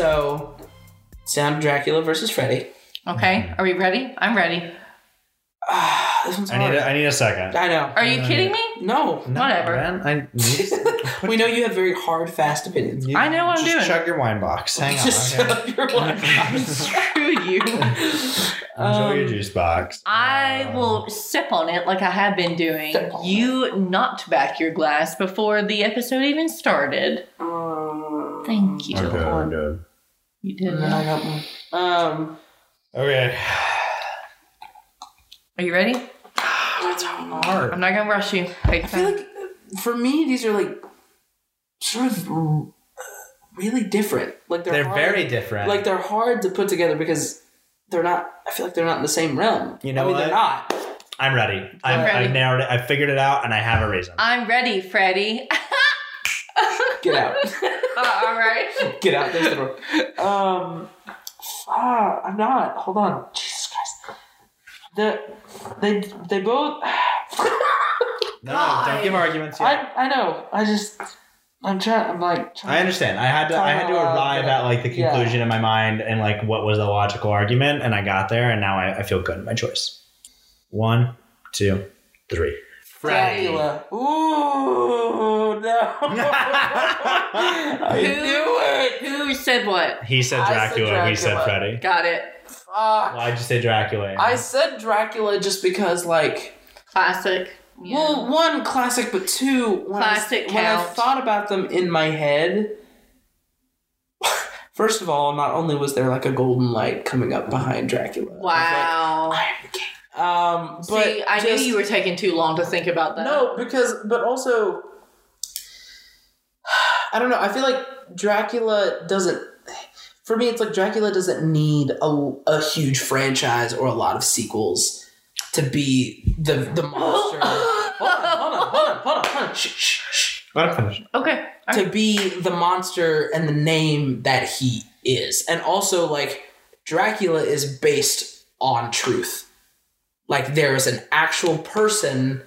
So, sound of Dracula versus Freddy. Okay, are we ready? I'm ready. This one's hard. I need a second. I know. Are you kidding me? No. Whatever. Man, we know you have very hard, fast opinions. I know what I'm doing. Just chug your wine box. Hang on. Just chug your wine box. Screw you. Enjoy your juice box. I will sip on it like I have been doing. You knocked back your glass before the episode even started. Thank you. Okay, I'm good. You did. I got one. Okay. Are you ready? That's hard. I'm not going to rush you. I feel like, for me, these are like sort of really different. Like they're hard, very different. Like they're hard to put together because they're not, I feel like they're not in the same realm. You know, I mean, what? They're not. I'm ready. I've narrowed it. I figured it out and I have a reason. I'm ready, Freddy. Get out. All right. Get out. There's the door. I'm not. Hold on. Jesus Christ. They both. No, don't give arguments yet. I know. I'm trying. I understand. I had to arrive at like the conclusion in my mind and like what was the logical argument, and I got there, and now I feel good in my choice. 1, 2, 3. Dracula. Ooh, no. Who said what? He said Dracula. He said Freddy. Got it. Why'd you say Dracula? I said Dracula just because, like... Classic. Yeah. Well, one, classic, but two... When I thought about them in my head... First of all, not only was there, like, a golden light coming up behind Dracula. Wow. I am the king. But see, I knew you were taking too long to think about that. No, because... But also... I don't know. I feel like Dracula doesn't... For me, it's like Dracula doesn't need a huge franchise or a lot of sequels to be the monster. Hold on. Shh. Let him finish. Okay. Right. To be the monster and the name that he is. And also, like, Dracula is based on truth. Like, there is an actual person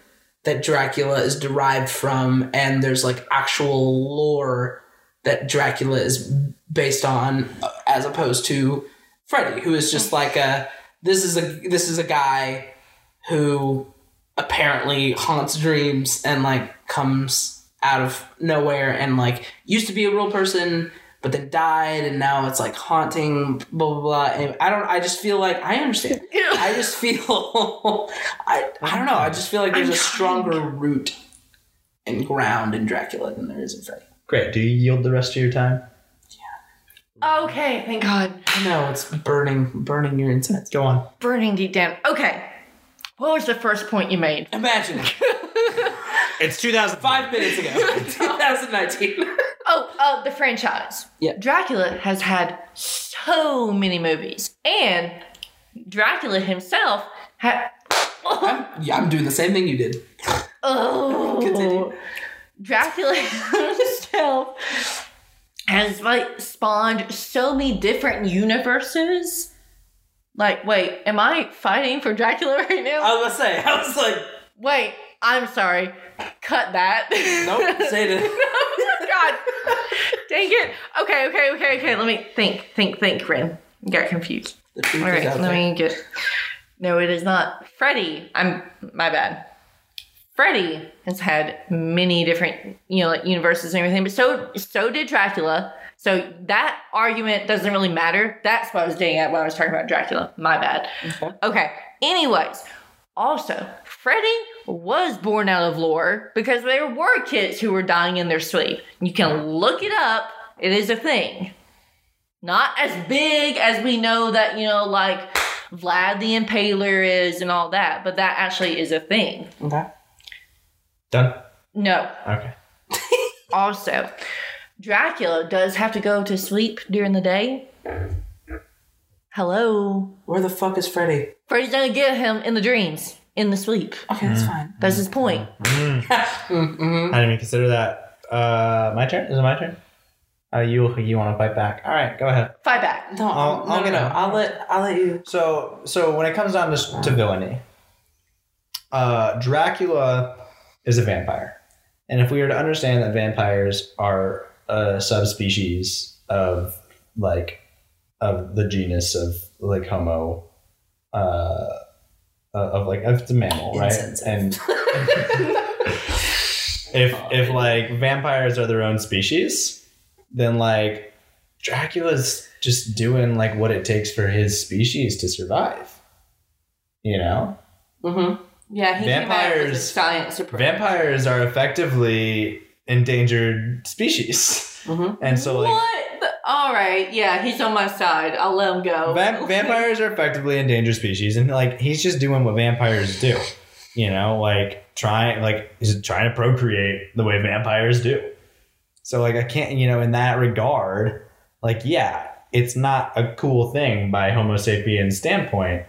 that Dracula is derived from, and there's, like, actual lore that Dracula is based on, as opposed to Freddy, who is just like this is a guy who apparently haunts dreams and like comes out of nowhere and like used to be a real person but then died and now it's like haunting blah blah blah. And I just feel like there's a stronger root and ground in Dracula than there is in Freddy. Great. Do you yield the rest of your time? Yeah. Okay. Thank God. No, it's burning your insides. Go on. Burning deep down. Okay. What was the first point you made? Imagine. It's 2005 minutes ago. 2019. The franchise. Yeah. Dracula has had so many movies, and Dracula himself had. I'm doing the same thing you did. Oh. Continue. Dracula himself has, like, spawned so many different universes. Like, wait, am I fighting for Dracula right now? I was like... Wait, I'm sorry. Cut that. Nope, say it. No, God. Dang it. Okay. Let me think, Rin. Got confused. All right, let me get... No, it is not. Freddy. My bad. Freddy has had many different, like universes and everything, but so did Dracula. So that argument doesn't really matter. That's what I was getting at when I was talking about Dracula. My bad. Okay. Anyways, also, Freddy was born out of lore because there were kids who were dying in their sleep. You can look it up. It is a thing. Not as big as we know that, like Vlad the Impaler is and all that, but that actually is a thing. Okay. Done? No. Okay. Also, Dracula does have to go to sleep during the day. Hello? Where the fuck is Freddy? Freddy's gonna get him in the dreams, in the sleep. Okay, that's fine. That's his point. I didn't even consider that. My turn? Is it my turn? You want to fight back? All right, go ahead. Fight back. No, I'll let you. So when it comes down to villainy, Dracula... is a vampire. And if we were to understand that vampires are a subspecies of like of the genus of like Homo, of like it's a mammal, right? And if like vampires are their own species, then like Dracula's just doing like what it takes for his species to survive, you know? Mm-hmm. Yeah, he vampires are effectively endangered species. Mm-hmm. And so like all right, yeah, he's on my side. I'll let him go. Vampires are effectively endangered species, and like he's just doing what vampires do, you know, like he's trying to procreate the way vampires do. So like I can't, you know, in that regard, like yeah, it's not a cool thing by Homo sapiens standpoint,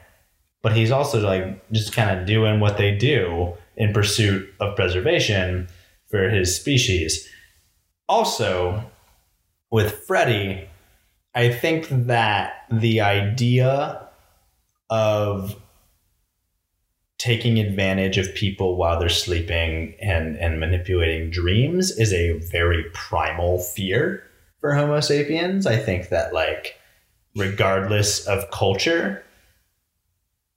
but he's also like just kind of doing what they do in pursuit of preservation for his species. Also, with Freddy, I think that the idea of taking advantage of people while they're sleeping and manipulating dreams is a very primal fear for Homo sapiens. I think that, like, regardless of culture,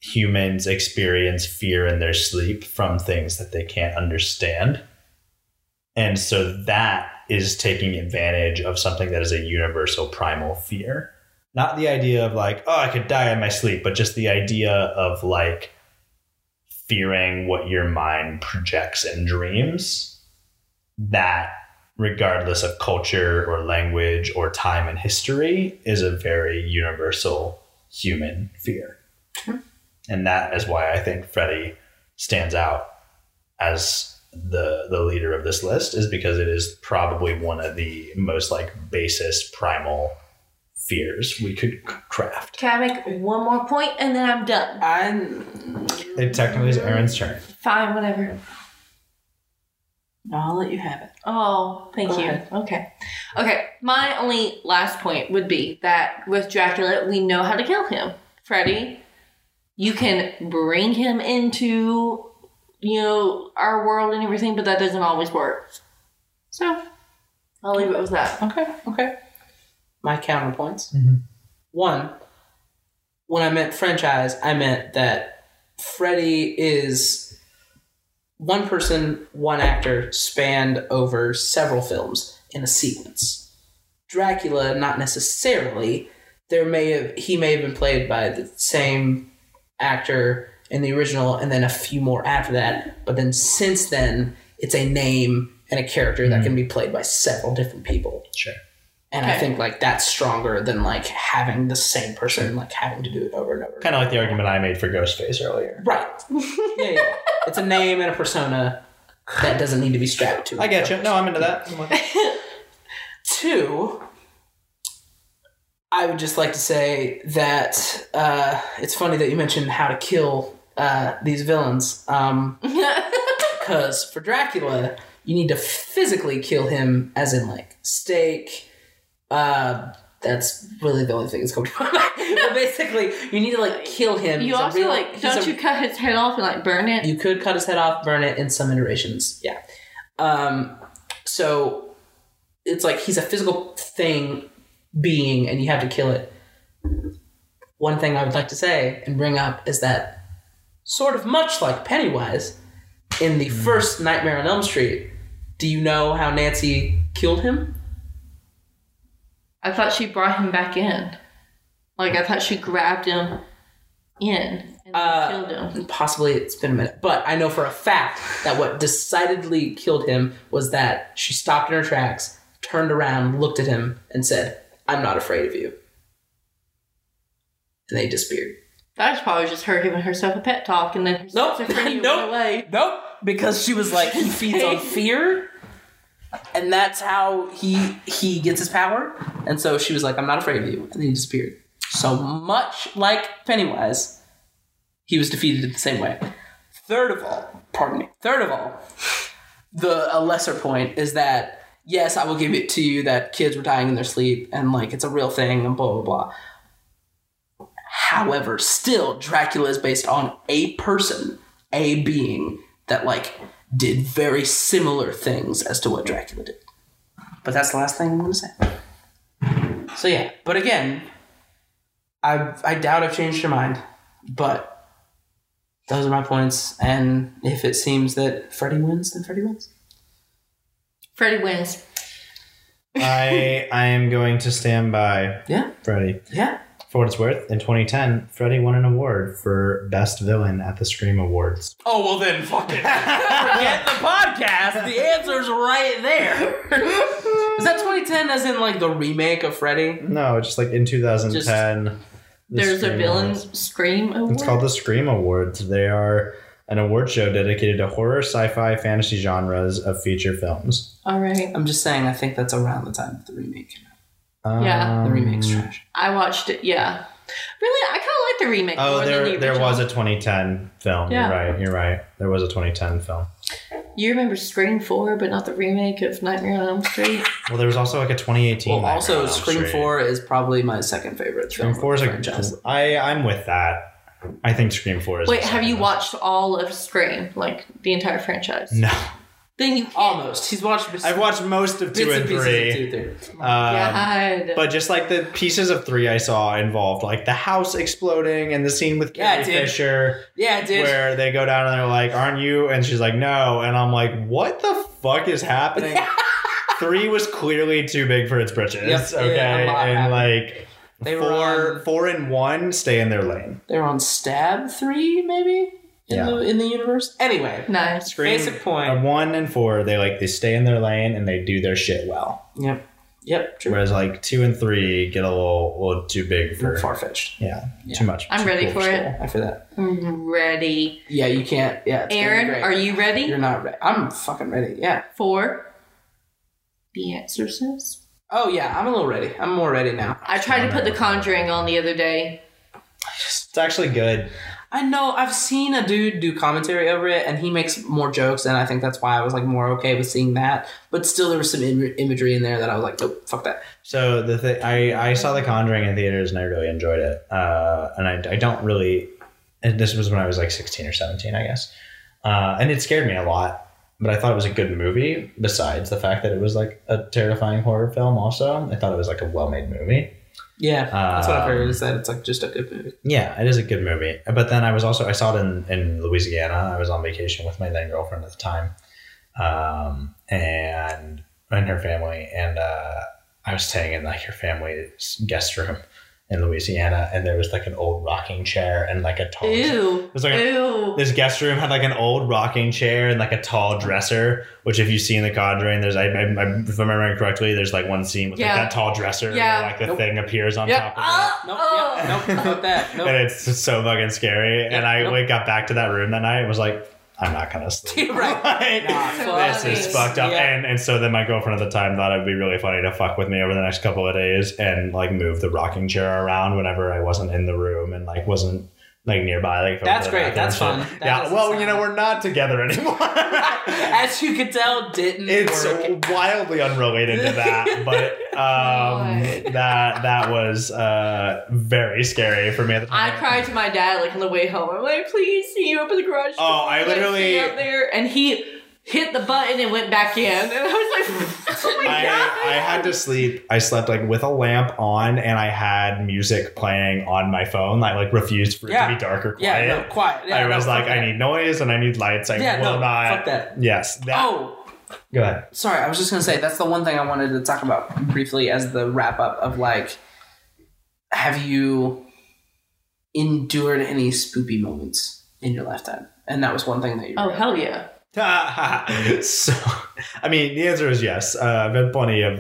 humans experience fear in their sleep from things that they can't understand. And so that is taking advantage of something that is a universal primal fear. Not the idea of like, oh, I could die in my sleep, but just the idea of like fearing what your mind projects and dreams, that regardless of culture or language or time and history is a very universal human fear. Mm-hmm. And that is why I think Freddy stands out as the leader of this list, is because it is probably one of the most like basest primal fears we could craft. Can I make one more point and then I'm done? It technically is Aaron's turn. Fine, whatever. No, I'll let you have it. Oh, thank you. Ahead. Okay. My only last point would be that with Dracula, we know how to kill him. Freddy, you can bring him into, you know, our world and everything, but that doesn't always work. So I'll leave it with that. Okay. My counterpoints. Mm-hmm. One, when I meant franchise, I meant that Freddy is one person, one actor, spanned over several films in a sequence. Dracula, not necessarily. He may have been played by the same actor in the original, and then a few more after that. But then since then, it's a name and a character that can be played by several different people. Sure. And I think like that's stronger than like having the same person, like having to do it over and over. Kind of like the argument I made for Ghostface earlier. Right. Yeah. It's a name and a persona that doesn't need to be strapped to it. I get you. No, I'm into that. Two, I would just like to say that it's funny that you mentioned how to kill these villains, because for Dracula, you need to physically kill him, as in like stake. That's really the only thing that's coming to my mind. But basically, you need to like kill him. You also don't you cut his head off and like burn it? You could cut his head off, burn it in some iterations. Yeah. So it's like he's a physical being, and you have to kill it. One thing I would like to say and bring up is that sort of much like Pennywise in the first Nightmare on Elm Street, do you know how Nancy killed him? I thought she brought him back in. Like, I thought she grabbed him in and killed him. Possibly it's been a minute, but I know for a fact that what decidedly killed him was that she stopped in her tracks, turned around, looked at him, and said, "I'm not afraid of you." And they disappeared. That's probably just her giving herself a pet talk, and then nope, because she was like, he feeds on fear, and that's how he gets his power. And so she was like, "I'm not afraid of you," and then he disappeared. So much like Pennywise, he was defeated in the same way. Third of all, a lesser point is that, yes, I will give it to you that kids were dying in their sleep and, like, it's a real thing and blah, blah, blah. However, still, Dracula is based on a person, a being that, like, did very similar things as to what Dracula did. But that's the last thing I'm going to say. So yeah, but again, I doubt I've changed your mind, but those are my points, and if it seems that Freddy wins, then Freddy wins. Freddy wins. I am going to stand by Freddy. Yeah. For what it's worth, in 2010, Freddy won an award for Best Villain at the Scream Awards. Oh, well then, fuck it. Forget the podcast. The answer's right there. Is that 2010 as in, like, the remake of Freddy? No, just, like, in 2010. There's a Villains Scream Award? It's called the Scream Awards. They are an award show dedicated to horror, sci-fi, fantasy genres of feature films. All right. I'm just saying, I think that's around the time that the remake came out. Yeah, the remake's trash. I watched it. Yeah, really, I kind of like the remake. Oh, more than the original. Was a 2010 film. Yeah. You're right. There was a 2010 film. You remember Scream 4, but not the remake of Nightmare on Elm Street. Well, there was also like a 2018. Well, also Scream 4 is probably my second favorite. Scream 4 is a. I'm with that. I think Scream 4 is. Wait, have you watched all of Scream, like the entire franchise? No. Then you almost. He's watched. I've watched most of 2 and 3. God. But just like the pieces of 3 I saw involved, like the house exploding and the scene with Carrie Fisher. Yeah, it did. Where they go down and they're like, "Aren't you?" And she's like, "No." And I'm like, "What the fuck is happening?" 3 was clearly too big for its britches. Yep, okay, and happened. Like they 4 and 1 stay in their lane. They were on Stab 3, maybe. In the universe. Anyway. Nice. Basic point. 1 and 4, they stay in their lane and they do their shit well. Yep. True. Whereas 2 and 3 get a little too big for far-fetched. Yeah. Too much. I'm ready for it. I feel that. I'm ready. Yeah, you can't. Yeah. Aaron, are you ready? You're not ready. I'm fucking ready. Yeah. For The Exorcist. Oh yeah, I'm a little ready. I'm more ready now. I tried to put The Conjuring on the other day. It's actually good. I know, I've seen a dude do commentary over it, and he makes more jokes, and I think that's why I was, more okay with seeing that. But still, there was some imagery in there that I was like, nope, fuck that. So, I saw The Conjuring in theaters, and I really enjoyed it. And I don't really... And this was when I was, 16 or 17, I guess. And it scared me a lot. But I thought it was a good movie, besides the fact that it was, a terrifying horror film also. I thought it was, a well-made movie. Yeah, that's what I've heard is that it's just a good movie. Yeah, it is a good movie. But then I saw it in Louisiana. I was on vacation with my then girlfriend at the time and her family. And I was staying in her family's guest room in Louisiana. And there was an old rocking chair and a tall... Ew. It was ew. This guest room had an old rocking chair and a tall dresser, which if you see in The Conjuring, there's if I'm remembering correctly, there's one scene with that tall dresser where the thing appears on top of it. Nope, that. Nope. And it's just so fucking scary. Yep. And I got back to that room that night and was like, I'm not gonna sleep. Right. This is fucked up. Yeah. And so then my girlfriend at the time thought it'd be really funny to fuck with me over the next couple of days and move the rocking chair around whenever I wasn't in the room and wasn't nearby. That's great. That's fun. That well, we're not together anymore. As you could tell, it's wildly unrelated to that, but that was very scary for me at the time. I cried to my dad on the way home. I'm like, please, can you open the garage door? Oh, I literally out there, and he hit the button and went back in. And I was like, oh my God. I had to sleep. I slept with a lamp on and I had music playing on my phone. I refused for it to be dark or quiet. Yeah, no, quiet. Yeah, I was I need noise and I need lights. I will not. Fuck that. Yes. Go ahead. Sorry, I was just going to say, that's the one thing I wanted to talk about briefly as the wrap up of have you endured any spoopy moments in your lifetime? And that was one thing that you... Oh, hell yeah. So, I mean, the answer is yes. I've had plenty of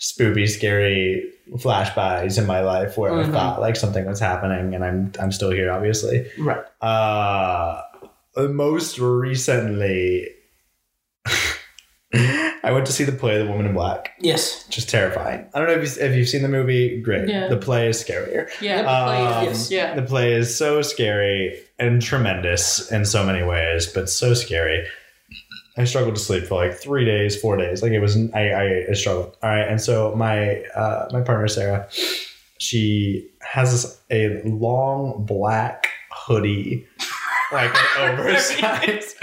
spoopy, scary flashbacks in my life where I thought something was happening, and I'm still here, obviously. Right. Most recently, I went to see the play The Woman in Black. Yes. Which is terrifying. I don't know if you've seen the movie. Great. Yeah. The play is scarier. Yeah. The play is so scary and tremendous in so many ways, but so scary. I struggled to sleep for 3 days, 4 days. I struggled. All right. And so my partner, Sarah, she has a long black hoodie, oversized.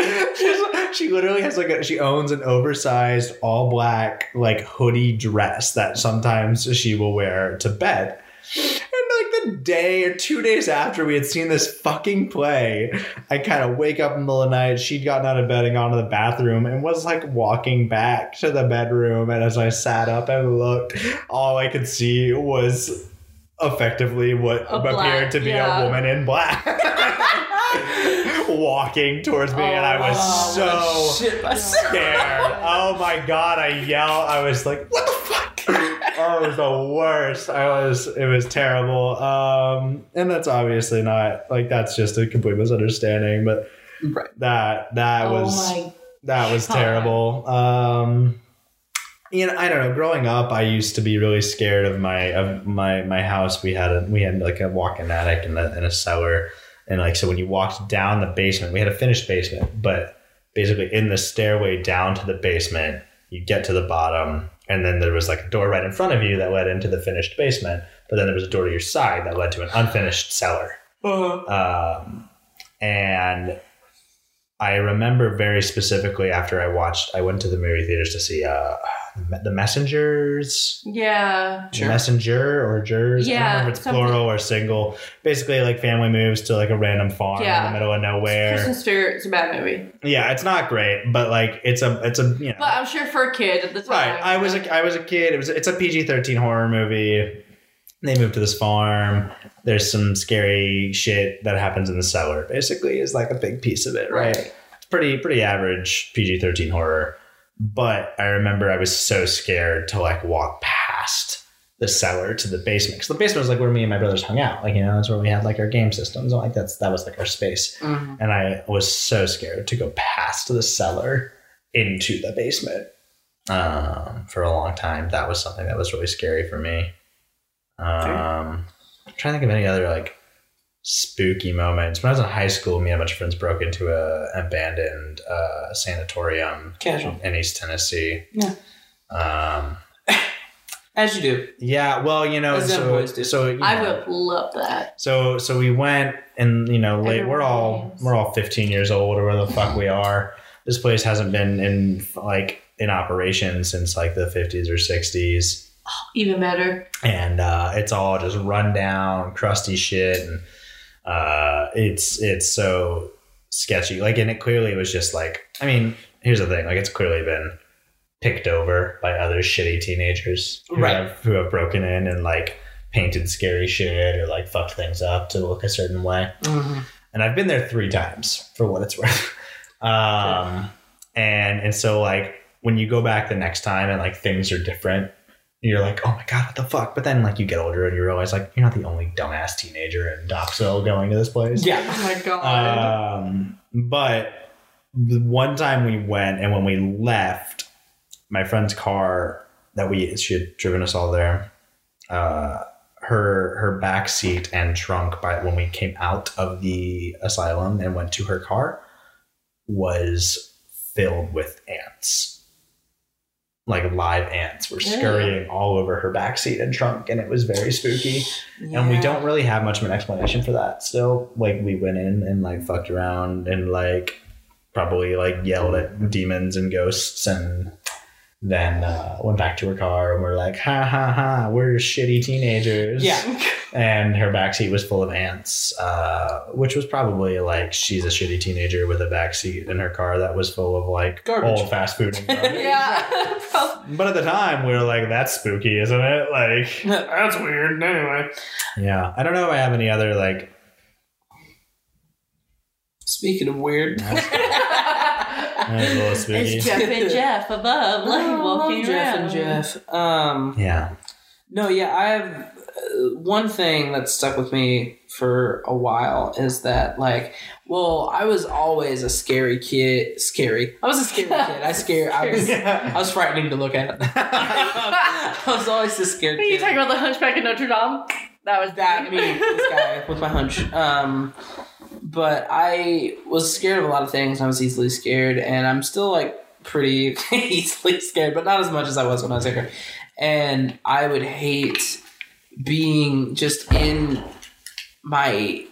She literally has like a, she owns an oversized all black like hoodie dress that sometimes she will wear to bed. And like the day or 2 days after we had seen this fucking play, I kind of wake up in the middle of the night. She'd gotten out of bed and gone to the bathroom and was like walking back to the bedroom. And as I sat up and looked, all I could see was effectively what appeared to be a woman in black. Walking towards me, and I was so scared. Oh my god, I yelled. I was like, what the fuck? Oh, it was the worst. It was terrible. And that's obviously not like, that's just a complete misunderstanding, but that was terrible. You know, I don't know. Growing up, I used to be really scared of my house. We had like a walk-in attic and a cellar. And like, so when you walked down the basement, we had a finished basement, but basically in the stairway down to the basement, you get to the bottom, and then there was like a door right in front of you that led into the finished basement. But then there was a door to your side that led to an unfinished cellar. And I remember very specifically after I went to the movie theaters to see The Messengers. Yeah. Sure. Messenger or Jers. Yeah. I don't remember if it's plural or single. Basically, like, family moves to, like, a random farm in the middle of nowhere. Kristen Stewart's a bad movie. Yeah, it's not great, but, like, it's a you know. But I'm sure for a kid at the time. Right. I was a kid. It's a PG-13 horror movie. They move to this farm. There's some scary shit that happens in the cellar, basically, is, like, a big piece of it, right? It's pretty average PG-13 horror. But I remember I was so scared to like walk past the cellar to the basement, because the basement was like where me and my brothers hung out. Like, you know, that's where we had like our game systems. Like that was like our space. Mm-hmm. And I was so scared to go past the cellar into the basement for a long time. That was something that was really scary for me. I'm trying to think of any other like spooky moments. When I was in high school, me and a bunch of friends broke into an abandoned sanatorium in East Tennessee. Yeah. As you do. Yeah. Well, you know, so I would love that. So we went, and you know, late. We're all 15 years old, or where the fuck we are. This place hasn't been in operation since like the 50s or 60s. Oh, even better. And it's all just run down, crusty shit, and it's so sketchy. Like, and it clearly was just like, I mean, here's the thing. Like, it's clearly been picked over by other shitty teenagers who have broken in and like painted scary shit or like fucked things up to look a certain way. Mm-hmm. And I've been there 3 times for what it's worth. And so like when you go back the next time and like things are different, you're like, oh my god, what the fuck? But then, like, you get older and you realize, like, you're not the only dumbass teenager in Doxville going to this place. Yeah. Oh my god. But one time we went, and when we left, my friend's car that she had driven us all there, her back seat and trunk, when we came out of the asylum and went to her car, was filled with ants. Like live ants were scurrying all over her backseat and trunk, and it was very spooky. Yeah. And we don't really have much of an explanation for that still. Like, we went in and like fucked around and like probably like yelled at demons and ghosts, and then went back to her car and we're like, ha ha ha, we're shitty teenagers. Yeah. And her backseat was full of ants, which was probably like, she's a shitty teenager with a backseat in her car that was full of like garbage. Old fast food and garbage. Yeah. But at the time we were like, that's spooky, isn't it? Like, that's weird. Anyway. Yeah. I don't know if I have any other like. Speaking of weird. It's Jeff and Jeff above, like walking around. Jeff and Jeff. Yeah. No, yeah, I have one thing that stuck with me for a while is that, like, well, I was always a scary kid. I was frightening to look at. I was always a scared kid. Are you talking about the Hunchback of Notre Dame? That was that me, this guy with my hunch. But I was scared of a lot of things. I was easily scared, and I'm still like pretty easily scared, but not as much as I was when I was younger. And I would hate being just in my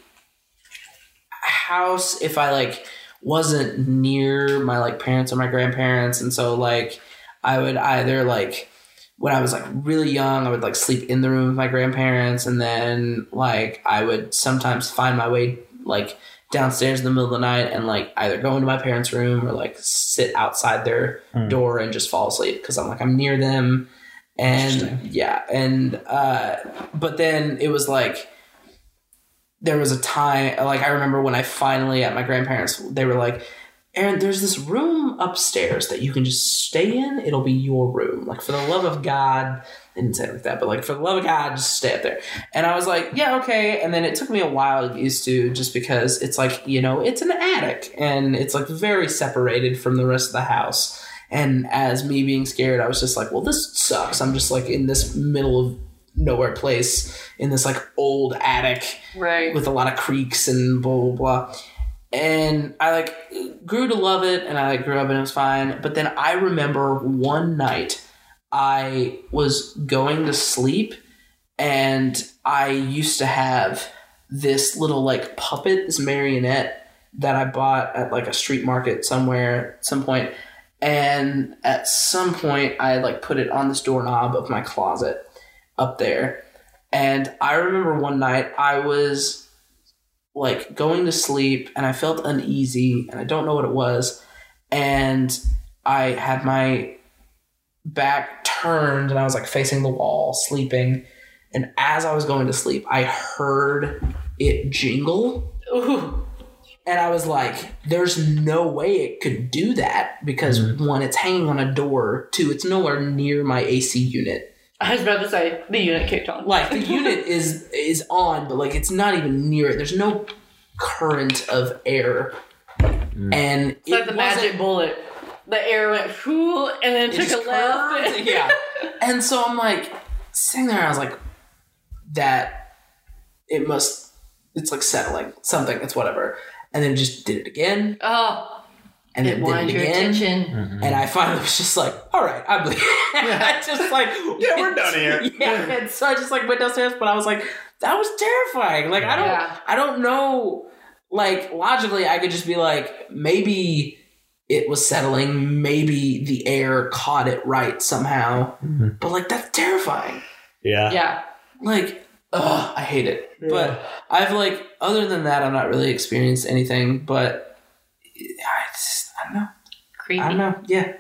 house if I like wasn't near my like parents or my grandparents. And so like I would either like when I was like really young, I would like sleep in the room with my grandparents. And then like I would sometimes find my way like downstairs in the middle of the night and like either go into my parents' room or like sit outside their door and just fall asleep because I'm like, I'm near them. And yeah. And, but then it was like, there was a time, like I remember when I finally at my grandparents, they were like, Aaron, there's this room upstairs that you can just stay in. It'll be your room. Like, for the love of God, they didn't say it like that, but like, for the love of God, just stay up there. And I was like, yeah, okay. And then it took me a while to get used to, just because it's like, you know, it's an attic and it's like very separated from the rest of the house. And as me being scared, I was just like, well, this sucks. I'm just like in this middle of nowhere place in this like old attic with a lot of creaks and blah, blah, blah. And I like grew to love it and I like grew up and it was fine. But then I remember one night I was going to sleep and I used to have this little like puppet, this marionette that I bought at like a street market somewhere at some point. And at some point I like put it on this doorknob of my closet up there. And I remember one night I was like going to sleep and I felt uneasy and I don't know what it was. And I had my back turned and I was like facing the wall sleeping. And as I was going to sleep, I heard it jingle. Ooh. And I was like, there's no way it could do that because one, it's hanging on a door. Two, it's nowhere near my AC unit. I was about to say, the unit kicked on. Like, the unit is on, but, like, it's not even near it. There's no current of air. And it's like the magic bullet. The air went, whoo, and then it took a left. Yeah. And so I'm, like, sitting there, and I was like, it's, like, settling. Something. It's whatever. And then it just did it again. Oh. And it wanted your attention. Mm-hmm. And I finally was just like, all right, I believe. Yeah. I just like, yeah, we're done here. Yeah. And so I just like went downstairs, but I was like, that was terrifying. Like, I don't know. Like, logically, I could just be like, maybe it was settling. Maybe the air caught it right somehow. Mm-hmm. But like, that's terrifying. Yeah. Yeah. Like, I hate it. Yeah. But I've like, other than that, I've not really experienced anything, but I don't know. Creepy. I don't know. Yeah.